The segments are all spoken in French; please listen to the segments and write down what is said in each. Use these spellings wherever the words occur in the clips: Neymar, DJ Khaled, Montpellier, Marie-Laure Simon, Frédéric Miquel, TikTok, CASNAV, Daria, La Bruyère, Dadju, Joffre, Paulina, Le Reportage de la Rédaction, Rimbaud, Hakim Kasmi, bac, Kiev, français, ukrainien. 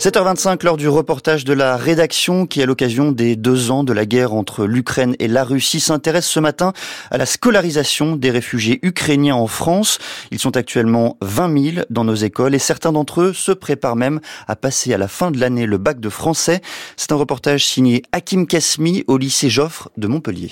7h25, l'heure du reportage de la rédaction qui, à l'occasion des 2 ans de la guerre entre l'Ukraine et la Russie, s'intéresse ce matin à la scolarisation des réfugiés ukrainiens en France. Ils sont actuellement 20 000 dans nos écoles et certains d'entre eux se préparent même à passer à la fin de l'année le bac de français. C'est un reportage signé Hakim Kasmi au lycée Joffre de Montpellier.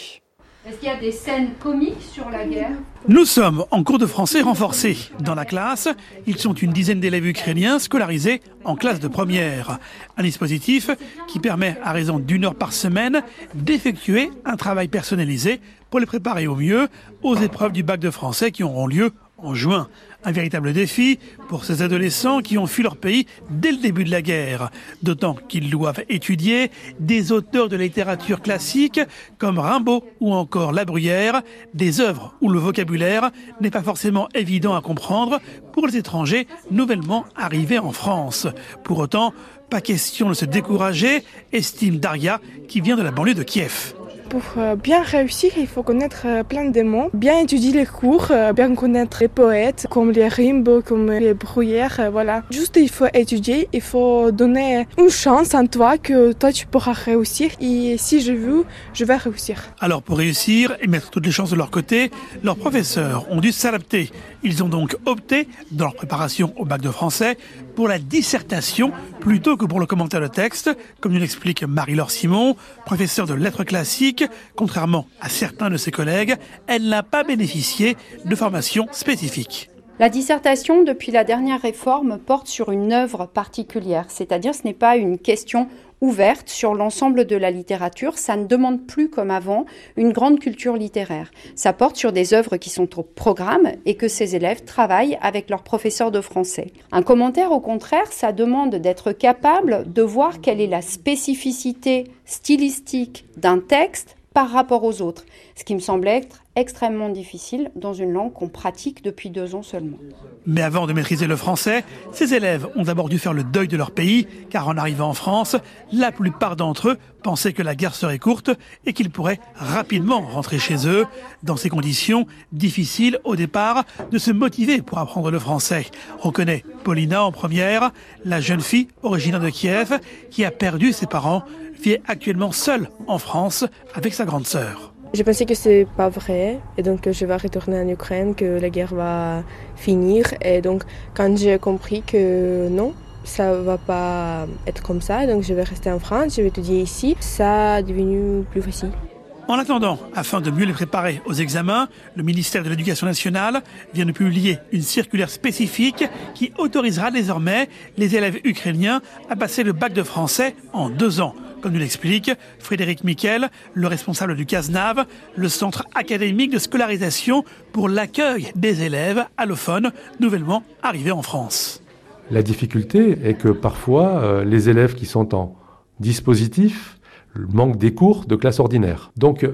Est-ce qu'il y a des scènes comiques sur la guerre ? Nous sommes en cours de français renforcé. Dans la classe, ils sont une dizaine d'élèves ukrainiens scolarisés en classe de première. Un dispositif qui permet, à raison d'1 heure par semaine, d'effectuer un travail personnalisé pour les préparer au mieux aux épreuves du bac de français qui auront lieu en juin. Un véritable défi pour ces adolescents qui ont fui leur pays dès le début de la guerre. D'autant qu'ils doivent étudier des auteurs de la littérature classique comme Rimbaud ou encore La Bruyère, des œuvres où le vocabulaire n'est pas forcément évident à comprendre pour les étrangers nouvellement arrivés en France. Pour autant, pas question de se décourager, estime Daria qui vient de la banlieue de Kiev. Pour bien réussir, il faut connaître plein de mots, bien étudier les cours, bien connaître les poètes, comme les Rimbaud, comme les Bruyère, voilà. Juste, il faut étudier, il faut donner une chance à toi, que toi tu pourras réussir, et si je veux, je vais réussir. Alors pour réussir et mettre toutes les chances de leur côté, leurs professeurs ont dû s'adapter. Ils ont donc opté, dans leur préparation au bac de français, pour la dissertation plutôt que pour le commentaire de texte, comme nous l'explique Marie-Laure Simon, professeure de lettres classiques. Contrairement à certains de ses collègues, elle n'a pas bénéficié de formation spécifique. La dissertation, depuis la dernière réforme, porte sur une œuvre particulière, c'est-à-dire ce n'est pas une question ouverte sur l'ensemble de la littérature, ça ne demande plus comme avant une grande culture littéraire. Ça porte sur des œuvres qui sont au programme et que ces élèves travaillent avec leurs professeurs de français. Un commentaire, au contraire, ça demande d'être capable de voir quelle est la spécificité stylistique d'un texte par rapport aux autres, ce qui me semblait être extrêmement difficile dans une langue qu'on pratique depuis 2 ans seulement. Mais avant de maîtriser le français, ces élèves ont d'abord dû faire le deuil de leur pays, car en arrivant en France, la plupart d'entre eux pensaient que la guerre serait courte et qu'ils pourraient rapidement rentrer chez eux. Dans ces conditions, difficile au départ de se motiver pour apprendre le français. On connaît Paulina en première, la jeune fille originaire de Kiev qui a perdu ses parents, vit actuellement seule en France avec sa grande sœur. J'ai pensé que c'est pas vrai et donc je vais retourner en Ukraine, que la guerre va finir, et donc quand j'ai compris que non, ça va pas être comme ça, donc je vais rester en France, je vais étudier ici, ça est devenu plus facile. En attendant, afin de mieux les préparer aux examens, le ministère de l'Éducation nationale vient de publier une circulaire spécifique qui autorisera désormais les élèves ukrainiens à passer le bac de français en 2 ans. Comme nous l'explique Frédéric Miquel, le responsable du CASNAV, le centre académique de scolarisation pour l'accueil des élèves allophones nouvellement arrivés en France. La difficulté est que parfois, les élèves qui sont en dispositif manquent des cours de classe ordinaire. Donc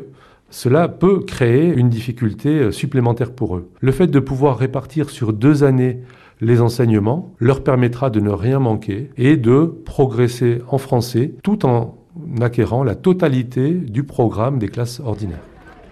cela peut créer une difficulté supplémentaire pour eux. Le fait de pouvoir répartir sur 2 années les enseignements leur permettra de ne rien manquer et de progresser en français tout en acquérant la totalité du programme des classes ordinaires.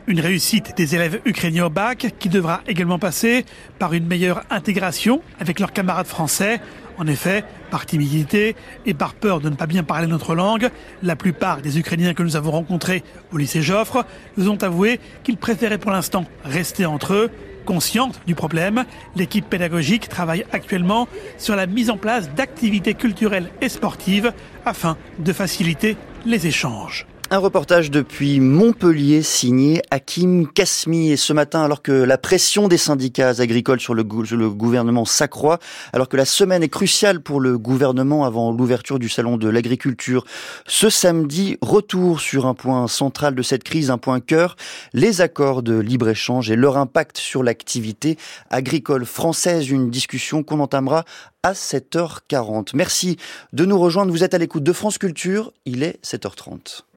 Une réussite des élèves ukrainiens au bac qui devra également passer par une meilleure intégration avec leurs camarades français. En effet, par timidité et par peur de ne pas bien parler notre langue, la plupart des Ukrainiens que nous avons rencontrés au lycée Joffre nous ont avoué qu'ils préféraient pour l'instant rester entre eux. Consciente du problème, l'équipe pédagogique travaille actuellement sur la mise en place d'activités culturelles et sportives afin de faciliter les échanges. Un reportage depuis Montpellier signé Hakim Kasmi. Et ce matin, alors que la pression des syndicats agricoles sur le gouvernement s'accroît, alors que la semaine est cruciale pour le gouvernement avant l'ouverture du salon de l'agriculture, ce samedi, retour sur un point central de cette crise, un point cœur, les accords de libre-échange et leur impact sur l'activité agricole française. Une discussion qu'on entamera à 7h40. Merci de nous rejoindre. Vous êtes à l'écoute de France Culture. Il est 7h30.